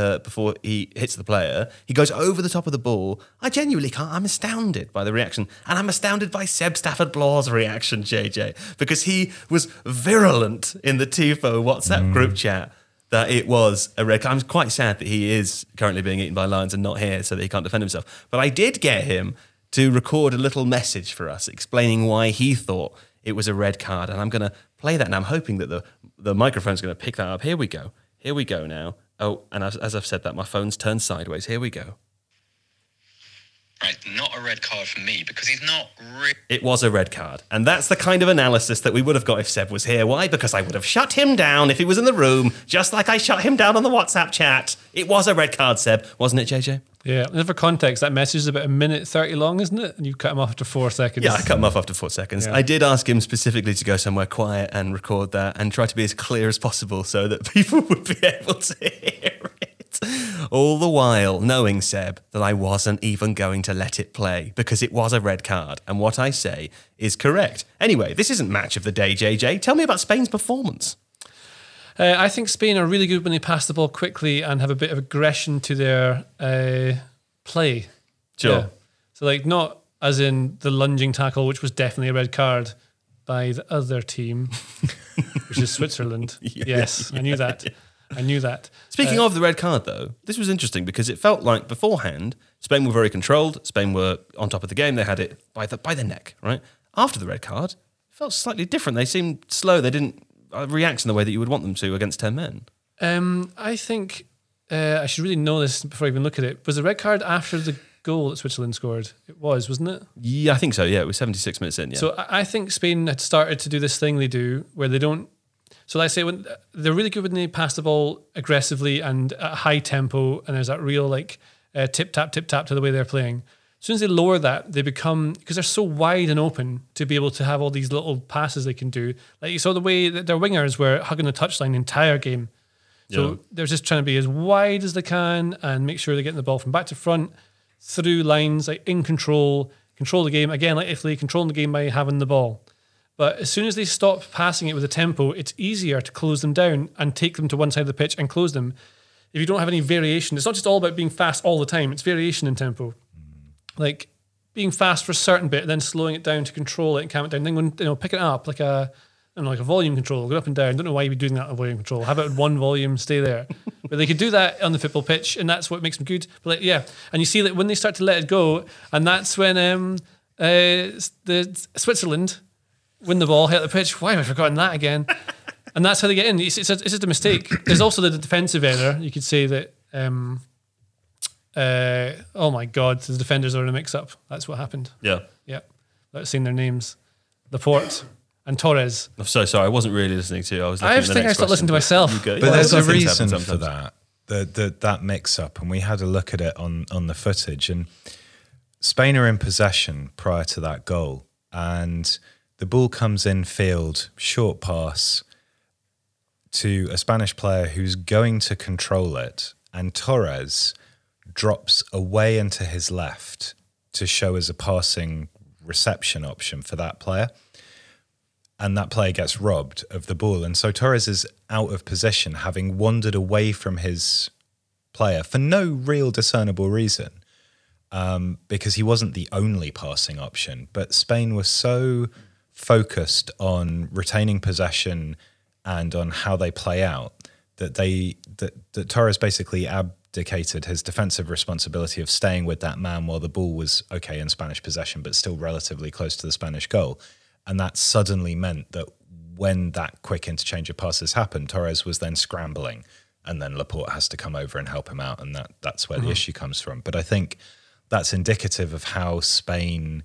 he hits the player. He goes over the top of the ball. I genuinely can't. I'm astounded by the reaction. And I'm astounded by Seb Stafford-Blaw's reaction, JJ, because he was virulent in the TIFO WhatsApp group chat that it was a red card. I'm quite sad that he is currently being eaten by lions and not here so that he can't defend himself. But I did get him to record a little message for us explaining why he thought it was a red card. And I'm going to play that, and I'm hoping that the microphone's going to pick that up. Here we go. Here we go now. Oh, and as I've said that, my phone's turned sideways. Here we go. Right, not a red card for me because he's not... It was a red card. And that's the kind of analysis that we would have got if Seb was here. Why? Because I would have shut him down if he was in the room, just like I shut him down on the WhatsApp chat. It was a red card, Seb, wasn't it, JJ? Yeah, and for context, that message is about 1:30 long, isn't it? And you cut him off after 4 seconds. Yeah, I cut him off after 4 seconds. Yeah. I did ask him specifically to go somewhere quiet and record that and try to be as clear as possible so that people would be able to hear it. All the while knowing, Seb, that I wasn't even going to let it play because it was a red card and what I say is correct. Anyway, this isn't match of the day, JJ. Tell me about Spain's performance. I think Spain are really good when they pass the ball quickly and have a bit of aggression to their play. Sure. Yeah. So, like, not as in the lunging tackle, which was definitely a red card by the other team, which is Switzerland. Yes, I knew that. I knew that. Speaking of the red card, though, this was interesting because it felt like beforehand, Spain were very controlled. Spain were on top of the game. They had it by the neck, right? After the red card, it felt slightly different. They seemed slow. They didn't react in the way that you would want them to against 10 men. I think I should really know this before I even look at it. Was the red card after the goal that Switzerland scored? It was, wasn't it? Yeah, I think so. Yeah, it was 76 minutes in. Yeah. So I think Spain had started to do this thing they do where they don't. So like I say, when they're really good when they pass the ball aggressively and at high tempo, and there's that real like tip tap to the way they're playing. As soon as they lower that, they become, because they're so wide and open to be able to have all these little passes they can do. Like you saw the way that their wingers were hugging the touchline the entire game. So they're just trying to be as wide as they can and make sure they're getting the ball from back to front, through lines, like in control the game. Again, like Italy, controlling the game by having the ball. But as soon as they stop passing it with a tempo, it's easier to close them down and take them to one side of the pitch and close them. If you don't have any variation, it's not just all about being fast all the time. It's variation in tempo. Like being fast for a certain bit, then slowing it down to control it and calm it down, then going, you know, pick it up like a and like a volume control, go up and down. Don't know why you'd be doing that on volume control. How about one volume, stay there? But they could do that on the football pitch, and that's what makes them good. But like, yeah, and you see that when they start to let it go, and that's when the Switzerland win the ball, hit the pitch. Why have I forgotten that again? And that's how they get in. It's just a mistake. There's also the defensive error. You could say that, oh my God, the defenders are in a mix-up. That's what happened. Yeah. Yeah. Without seeing their names. Laporte and Torres. I'm so sorry. I wasn't really listening to you. I stopped listening to myself. But there's a reason for that, that mix-up. And we had a look at it on the footage. And Spain are in possession prior to that goal. And the ball comes in field, short pass to a Spanish player who's going to control it, and Torres drops away into his left to show as a passing reception option for that player. And that player gets robbed of the ball. And so Torres is out of position, having wandered away from his player for no real discernible reason, because he wasn't the only passing option. But Spain were so focused on retaining possession and on how they play out, that Torres basically abdicated his defensive responsibility of staying with that man while the ball was okay in Spanish possession, but still relatively close to the Spanish goal. And that suddenly meant that when that quick interchange of passes happened, Torres was then scrambling, and then Laporte has to come over and help him out, and that's where the issue comes from. But I think that's indicative of how Spain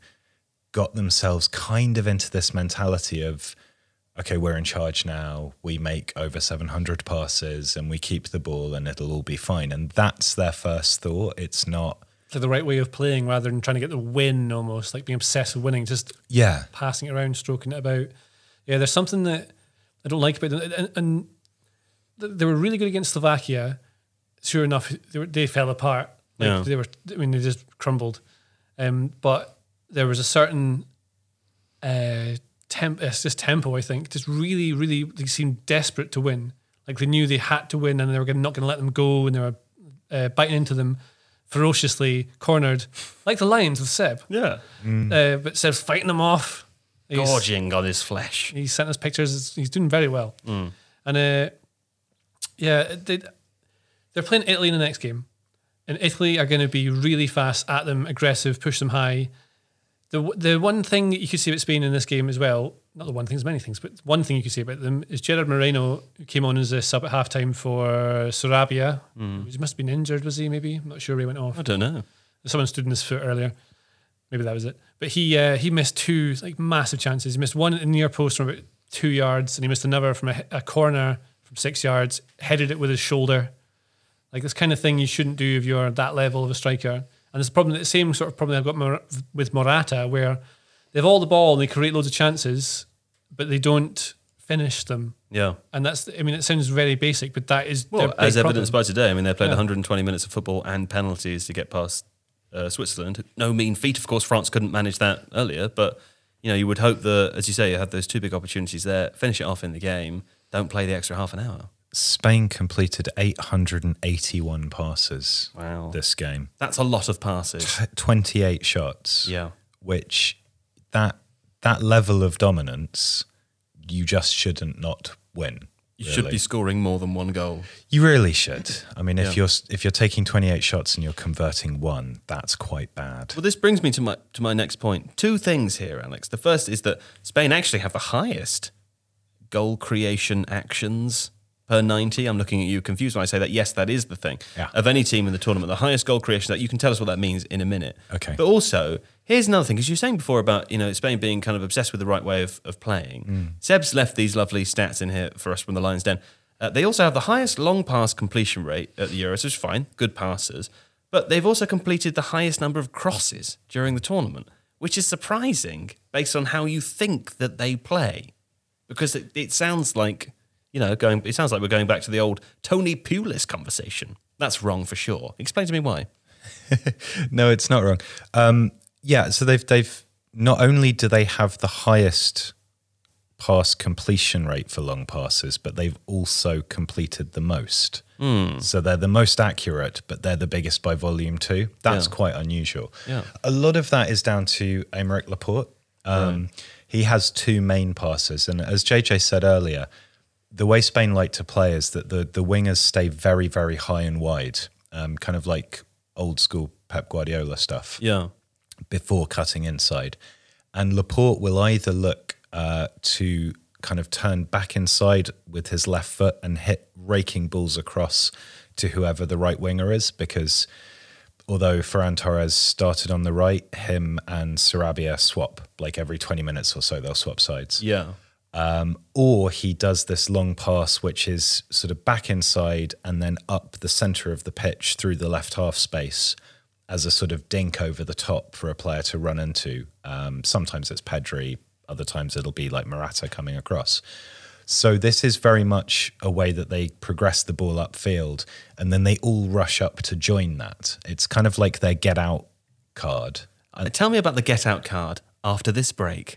got themselves kind of into this mentality of, okay, we're in charge now, we make over 700 passes and we keep the ball and it'll all be fine. And that's their first thought. It's not... It's like the right way of playing rather than trying to get the win almost, like being obsessed with winning, just passing it around, stroking it about. Yeah, there's something that I don't like about them. And they were really good against Slovakia. Sure enough, they fell apart. They just crumbled. But there was a certain... it's just tempo, I think. Just really, really, they seemed desperate to win. Like they knew they had to win and they were not going to let them go, and they were biting into them ferociously, cornered, like the Lions with Seb. Yeah. But Seb's fighting them off. Gorging on his flesh. He sent us pictures. He's doing very well. Mm. And they're playing Italy in the next game. And Italy are going to be really fast at them, aggressive, push them high. The one thing you could say about Spain in this game as well, not the one thing, there's many things, but one thing you could say about them is Gerard Moreno, who came on as a sub at halftime for Sarabia. He must have been injured, was he maybe? I'm not sure where he went off. I don't know. Someone stood in his foot earlier. Maybe that was it. But he missed two massive chances. He missed one at the near post from about 2 yards, and he missed another from a corner from 6 yards, headed it with his shoulder. Like this kind of thing you shouldn't do if you're that level of a striker. And it's the same sort of problem I've got with Morata, where they have all the ball and they create loads of chances, but they don't finish them. Yeah. And it sounds very basic, but that is their big problem. As evidenced by today, they played 120 minutes of football and penalties to get past Switzerland. No mean feat. Of course, France couldn't manage that earlier, but you would hope that, as you say, you have those two big opportunities there, finish it off in the game, don't play the extra half an hour. Spain completed 881 passes this game. That's a lot of passes. 28 shots. Yeah. Which that level of dominance, you just shouldn't not win. You should be scoring more than one goal. You really should. If you're taking 28 shots and you're converting one, that's quite bad. Well, this brings me to my next point. Two things here, Alex. The first is that Spain actually have the highest goal creation actions per 90, I'm looking at you confused when I say that. Yes, that is the thing. Yeah. Of any team in the tournament, the highest goal creation, that you can tell us what that means in a minute. Okay. But also, here's another thing, because you were saying before about Spain being kind of obsessed with the right way of playing. Seb's left these lovely stats in here for us from the Lions Den. They also have the highest long pass completion rate at the Euros, which is fine, good passes. But they've also completed the highest number of crosses during the tournament, which is surprising based on how you think that they play. Because it sounds like... it sounds like we're going back to the old Tony Pulis conversation. That's wrong for sure. Explain to me why. No, it's not wrong. So they've not only do they have the highest pass completion rate for long passes, but they've also completed the most. So they're the most accurate, but they're the biggest by volume too. That's quite unusual. Yeah. A lot of that is down to Aymeric Laporte. He has two main passes. And as JJ said earlier, the way Spain like to play is that the wingers stay very, very high and wide, kind of like old school Pep Guardiola stuff. Yeah. Before cutting inside. And Laporte will either look to kind of turn back inside with his left foot and hit raking balls across to whoever the right winger is, because although Ferran Torres started on the right, him and Sarabia swap, like every 20 minutes or so, they'll swap sides. Yeah. Or he does this long pass, which is sort of back inside and then up the center of the pitch through the left half space as a sort of dink over the top for a player to run into. Sometimes it's Pedri, other times it'll be like Morata coming across. So this is very much a way that they progress the ball upfield, and then they all rush up to join that. It's kind of like their get out card. Tell me about the get out card after this break.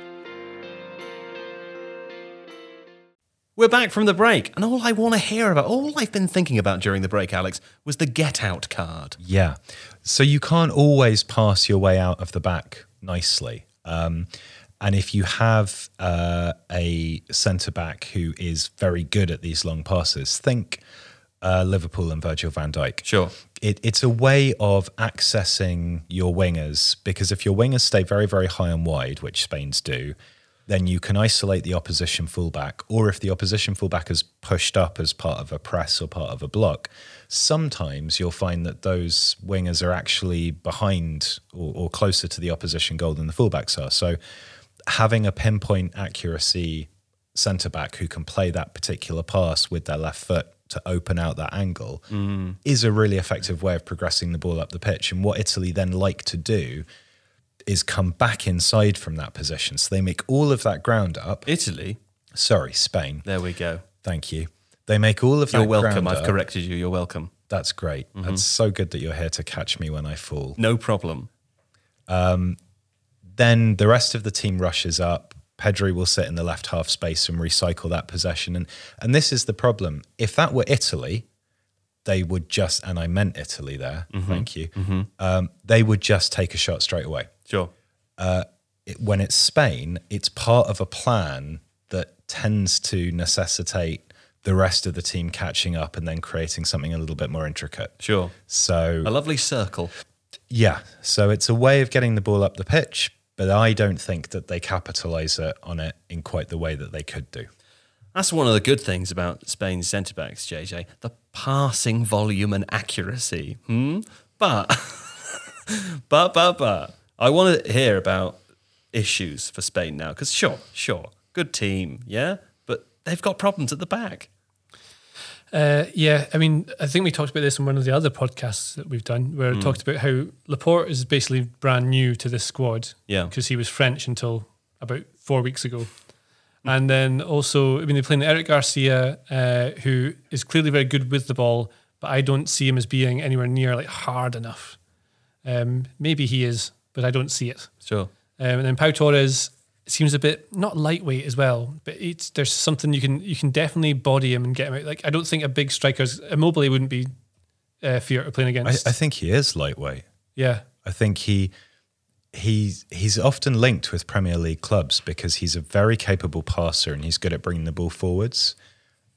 We're back from the break, and all I want to hear about, all I've been thinking about during the break, Alex, was the get-out card. Yeah, so you can't always pass your way out of the back nicely. And if you have a centre-back who is very good at these long passes, think Liverpool and Virgil van Dijk. Sure. It's a way of accessing your wingers, because if your wingers stay very, very high and wide, which Spain's do, then you can isolate the opposition fullback, or if the opposition fullback is pushed up as part of a press or part of a block, sometimes you'll find that those wingers are actually behind or closer to the opposition goal than the fullbacks are. So having a pinpoint accuracy centre-back who can play that particular pass with their left foot to open out that angle is a really effective way of progressing the ball up the pitch. And what Italy then like to do is come back inside from that position. So they make all of that ground up. Spain. There we go. Thank you. They make all of that ground up. You're welcome. I've corrected you. You're welcome. That's great. Mm-hmm. That's so good that you're here to catch me when I fall. No problem. Then the rest of the team rushes up. Pedri will sit in the left half space and recycle that possession. And this is the problem. If that were Italy, they would just, and I meant Italy there, thank you, they would just take a shot straight away. Sure. When it's Spain, it's part of a plan that tends to necessitate the rest of the team catching up and then creating something a little bit more intricate. Sure. So a lovely circle. Yeah. So it's a way of getting the ball up the pitch, but I don't think that they capitalise on it in quite the way that they could do. That's one of the good things about Spain's centre-backs, JJ. The passing volume and accuracy. But. I want to hear about issues for Spain now, because sure, good team, yeah, but they've got problems at the back. Yeah, I mean, I think we talked about this in one of the other podcasts that we've done, where we talked about how Laporte is basically brand new to this squad, because he was French until about 4 weeks ago. And then also, I mean, they're playing Eric Garcia, who is clearly very good with the ball, but I don't see him as being anywhere near like hard enough. Maybe he is, but I don't see it. Sure. And then Pau Torres seems a bit, not lightweight as well, but there's something you can definitely body him and get him out. Like, I don't think a big striker's, Immobile wouldn't be fair to playing against. I think he is lightweight. Yeah. I think he's often linked with Premier League clubs because he's a very capable passer and he's good at bringing the ball forwards.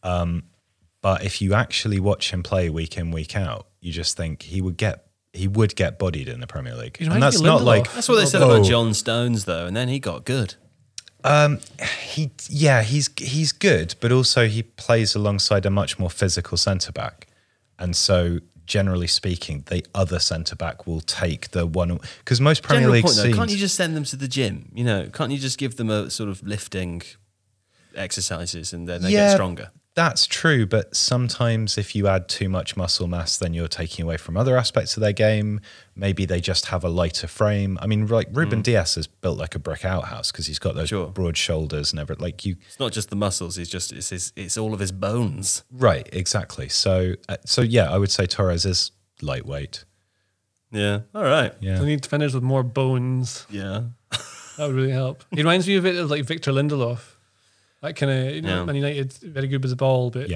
But if you actually watch him play week in, week out, you just think he would get he would get bodied in the Premier League. You know, and that's not like... That's what they said about John Stones, though, and then he got good. He's good, but also he plays alongside a much more physical centre-back. And so, generally speaking, the other centre-back will take the one... Because most Premier League seems... General point, though, can't you just send them to the gym? You know, can't you just give them a sort of lifting exercises and then they get stronger? That's true, but sometimes if you add too much muscle mass, then you're taking away from other aspects of their game. Maybe they just have a lighter frame. I mean, like Ruben Dias is built like a brick outhouse because he's got those broad shoulders and everything. Like it's not just the muscles; it's all of his bones. Right, exactly. So I would say Torres is lightweight. Yeah. All right. Yeah. We need defenders with more bones. Yeah, that would really help. He reminds me a bit of like Victor Lindelof. That kind of, Man United, very good with the ball, but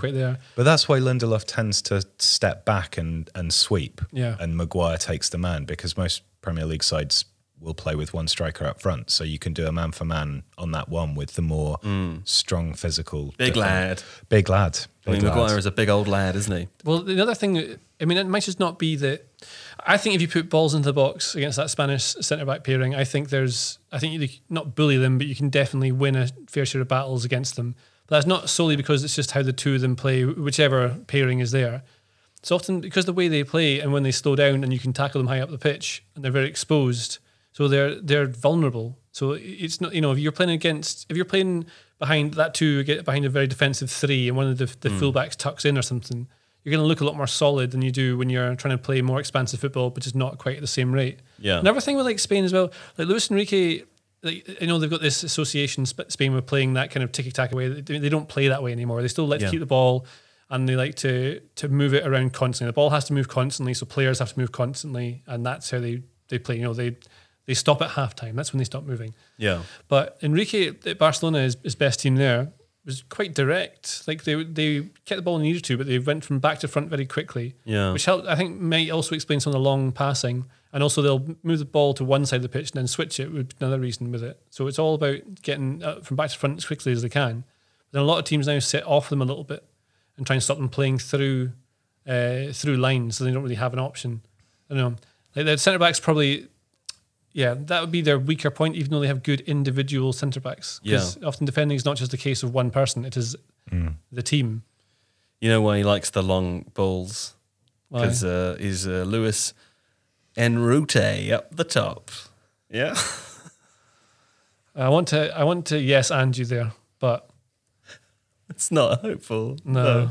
quite there. But that's why Lindelof tends to step back and sweep. Yeah. And Maguire takes the man because most Premier League sides will play with one striker up front. So you can do a man for man on that one with the more strong physical. Big lad. Maguire is a big old lad, isn't he? Well, the other thing, I mean, it might just not be that. I think if you put balls into the box against that Spanish centre-back pairing, I think you can not bully them, but you can definitely win a fair share of battles against them. But that's not solely because it's just how the two of them play, whichever pairing is there. It's often because the way they play and when they slow down and you can tackle them high up the pitch and they're very exposed, so they're vulnerable. So it's not, if you're playing behind that two, get behind a very defensive three and one of the fullbacks tucks in or something, you're going to look a lot more solid than you do when you're trying to play more expansive football, but just not quite at the same rate. Yeah. Another thing with like Spain as well, like Luis Enrique, like, I know they've got this association Spain with playing that kind of ticky-tack away. They don't play that way anymore. They still like to keep the ball and they like to move it around constantly. The ball has to move constantly, so players have to move constantly, and that's how they play. You know, they stop at halftime. That's when they stop moving. Yeah. But Enrique at Barcelona, his best team there, was quite direct. Like they kept the ball when they needed to, but they went from back to front very quickly. Yeah, which helped. I think might also explain some of the long passing, and also they'll move the ball to one side of the pitch and then switch it. Would be another reason with it. So it's all about getting from back to front as quickly as they can. But then a lot of teams now sit off them a little bit and try and stop them playing through lines, so they don't really have an option. I don't know, like their centre backs probably. Yeah, that would be their weaker point, even though they have good individual centre-backs. Because often defending is not just a case of one person, it is the team. You know why he likes the long balls? Because he's Luis Enrique up the top. Yeah. I want to yes and you there, but... It's not hopeful. No.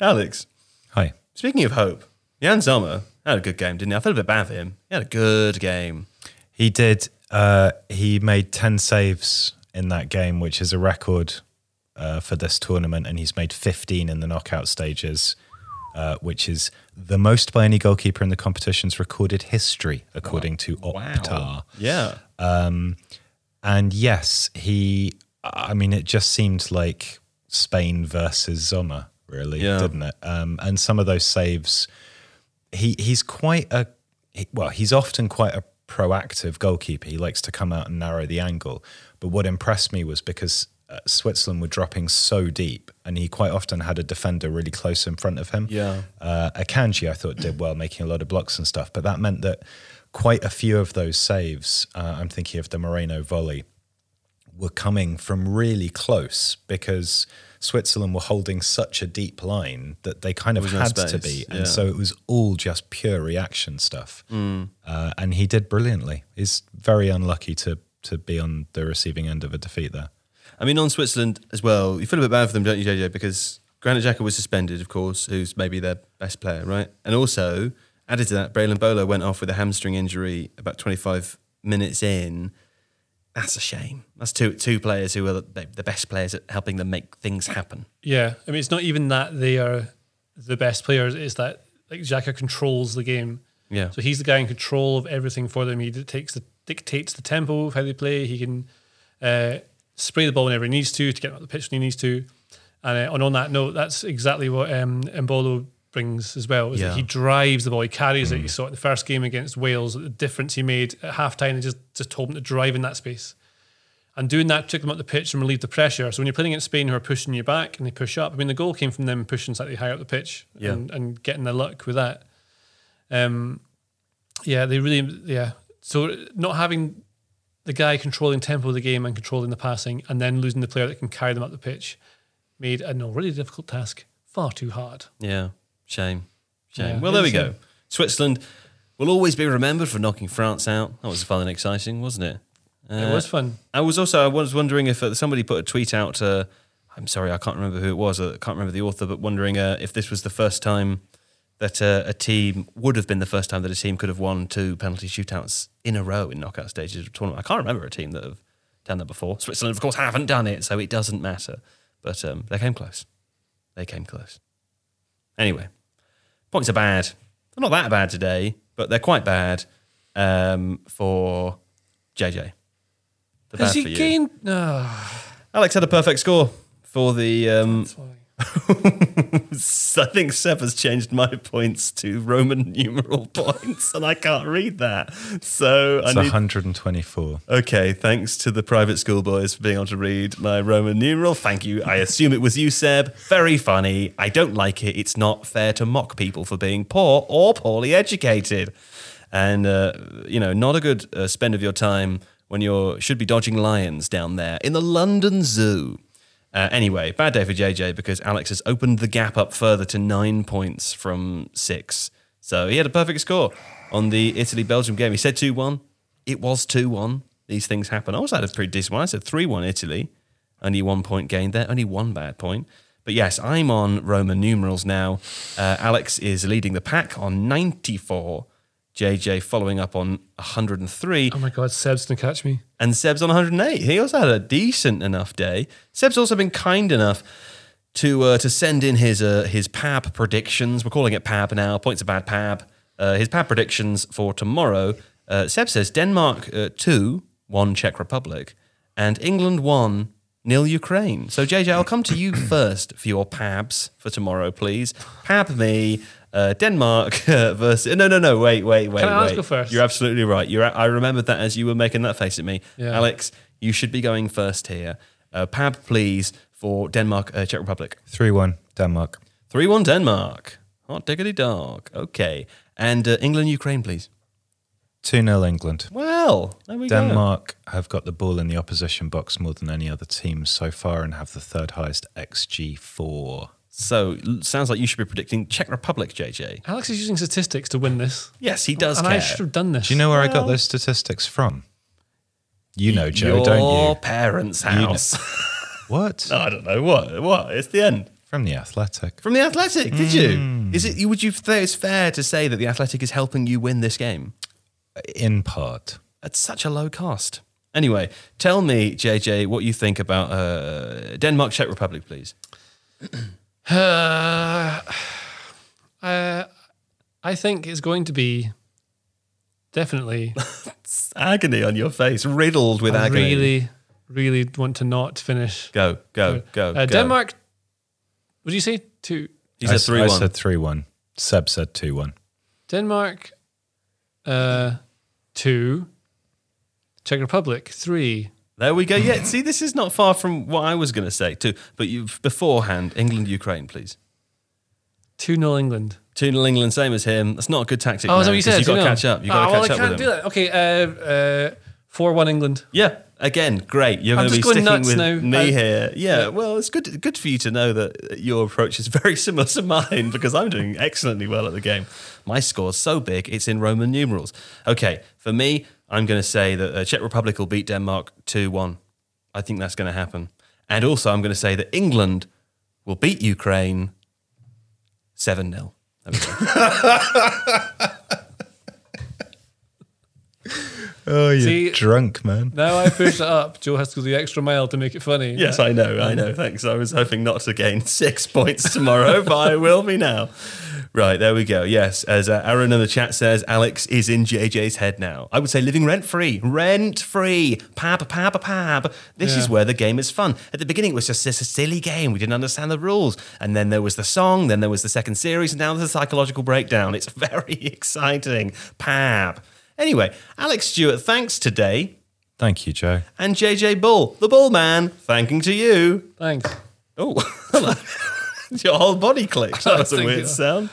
Alex. Hi. Speaking of hope, Jan Sommer had a good game, didn't he? I felt a bit bad for him. He had a good game. He did. He made 10 saves in that game, which is a record for this tournament, and he's made 15 in the knockout stages, which is the most by any goalkeeper in the competition's recorded history, according to Opta. Wow. Yeah. And yes, it just seemed like Spain versus Sommer, really, didn't it? And some of those saves, he's often quite a proactive goalkeeper. He likes to come out and narrow the angle. But what impressed me was because Switzerland were dropping so deep and he quite often had a defender really close in front of him. Yeah. Akanji, I thought, did well, making a lot of blocks and stuff. But that meant that quite a few of those saves, I'm thinking of the Moreno volley, were coming from really close because Switzerland were holding such a deep line that they kind of had to be. And so it was all just pure reaction stuff. And he did brilliantly. He's very unlucky to be on the receiving end of a defeat there. I mean, on Switzerland as well, you feel a bit bad for them, don't you, JJ? Because Granit Xhaka was suspended, of course, who's maybe their best player, right? And also, added to that, Braylen Bolo went off with a hamstring injury about 25 minutes in. That's a shame. That's two players who are the best players at helping them make things happen. Yeah. I mean, it's not even that they are the best players. It's that like Xhaka controls the game. Yeah. So he's the guy in control of everything for them. He dictates the tempo of how they play. He can spray the ball whenever he needs to get him up the pitch when he needs to. And on that note, that's exactly what Embolo brings as well. That he drives the ball, he carries it. You saw it in the first game against Wales, the difference he made at halftime. They just told him to drive in that space. And doing that took them up the pitch and relieved the pressure. So when you're playing against Spain who are pushing you back and they push up, I mean, the goal came from them pushing slightly higher up the pitch and getting their luck with that. So not having the guy controlling tempo of the game and controlling the passing, and then losing the player that can carry them up the pitch, made an already difficult task far too hard. Yeah, shame. Yeah, well, there we go. Switzerland will always be remembered for knocking France out. That was fun and exciting, wasn't it? It was fun. I was wondering if somebody put a tweet out. I'm sorry, I can't remember who it was. I can't remember the author, but wondering if this was the first time that a team could have won 2 penalty shootouts in a row in knockout stages of tournament. I can't remember a team that have done that before. Switzerland, of course, haven't done it, so it doesn't matter. But they came close. Anyway, points are bad. They're not that bad today, but they're quite bad for JJ. They're bad for you. Alex had a perfect score for the... I think Seb has changed my points to Roman numeral points, and I can't read that. So it's 124. Okay, thanks to the private school boys for being able to read my Roman numeral. Thank you. I assume it was you, Seb. Very funny. I don't like it. It's not fair to mock people for being poor or poorly educated. And, not a good spend of your time when you should be dodging lions down there in the London Zoo. Anyway, bad day for JJ because Alex has opened the gap up further to 9 points from 6. So he had a perfect score on the Italy-Belgium game. He said 2-1. It was 2-1. These things happen. I also had a pretty decent one. I said 3-1 Italy. Only 1 point gained there. Only 1 bad point. But yes, I'm on Roman numerals now. Alex is leading the pack on 94. JJ following up on 103. Oh my God, Seb's going to catch me. And Seb's on 108. He also had a decent enough day. Seb's also been kind enough to send in his PAB predictions. We're calling it PAB now. Points are bad PAB. His PAB predictions for tomorrow. Seb says Denmark 2-1 Czech Republic, and England 1-0 Ukraine. So JJ, I'll come to you first for your PABs for tomorrow, please. PAB me. Denmark versus... No, wait. Can I ask you first? You're absolutely right. I remembered that as you were making that face at me. Yeah. Alex, you should be going first here. Pab, please, for Denmark, Czech Republic. 3-1 Denmark. 3-1 Denmark. Hot diggity dog. Okay. And England, Ukraine, please. 2-0 England. Well, there we go. Denmark have got the ball in the opposition box more than any other team so far and have the third highest XG4. So, sounds like you should be predicting Czech Republic, JJ. Alex is using statistics to win this. Yes, he does. And I should have done this. Do you know where I got those statistics from? You know, Joe, don't you? Your parents' house. You know. What? No, I don't know. What? It's the end. From The Athletic. From The Athletic, did you? Is it? Would you think it's fair to say that The Athletic is helping you win this game? In part. At such a low cost. Anyway, tell me, JJ, what you think about Denmark, Czech Republic, please. I think it's going to be definitely agony on your face, riddled with agony. I really, really want to not finish. Go. Denmark, what did you say? 2? He said 3-1. I said 3-1. Seb said 2-1. Denmark, 2. Czech Republic, 3. There we go. Yeah, see, this is not far from what I was going to say too. But beforehand, England, Ukraine, please. 2-0 England. 2-0 England, same as him. That's not a good tactic. Oh, that's what you said. You've got to catch up. I can't do that. Okay, 4-1 England. Yeah, again, great. You're going to be sticking with me here. Yeah, well, it's good for you to know that your approach is very similar to mine because I'm doing excellently well at the game. My score's so big, it's in Roman numerals. Okay, for me... I'm going to say that Czech Republic will beat Denmark 2-1. I think that's going to happen. And also I'm going to say that England will beat Ukraine 7-0. There we go. Oh, you're drunk, man. Now I push it up. Joe has to go the extra mile to make it funny. Yes, I know. Thanks. I was hoping not to gain 6 points tomorrow, but I will be now. Right, there we go. Yes, as Aaron in the chat says, Alex is in JJ's head now. I would say living rent-free. Pab. This is where the game is fun. At the beginning, it was just a silly game. We didn't understand the rules. And then there was the song, then there was the second series, and now there's a psychological breakdown. It's very exciting. Pab. Anyway, Alex Stewart, thanks today. Thank you, Joe. And JJ Bull, the Bull Man, thanking to you. Thanks. Oh, hello. Your whole body clicked. That was a weird sound.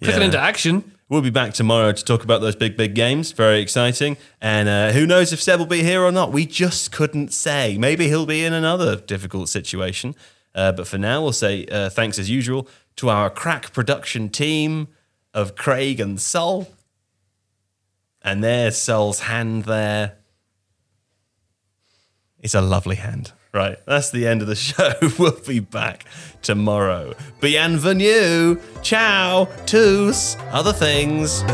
Put it into action. We'll be back tomorrow to talk about those big games. Very exciting. And who knows if Seb will be here or not. We just couldn't say. Maybe he'll be in another difficult situation. But for now, we'll say thanks as usual to our crack production team of Craig and Sol. And there's Sol's hand there. It's a lovely hand. Right, that's the end of the show. We'll be back tomorrow. Bienvenue. Ciao. Tous. Other things.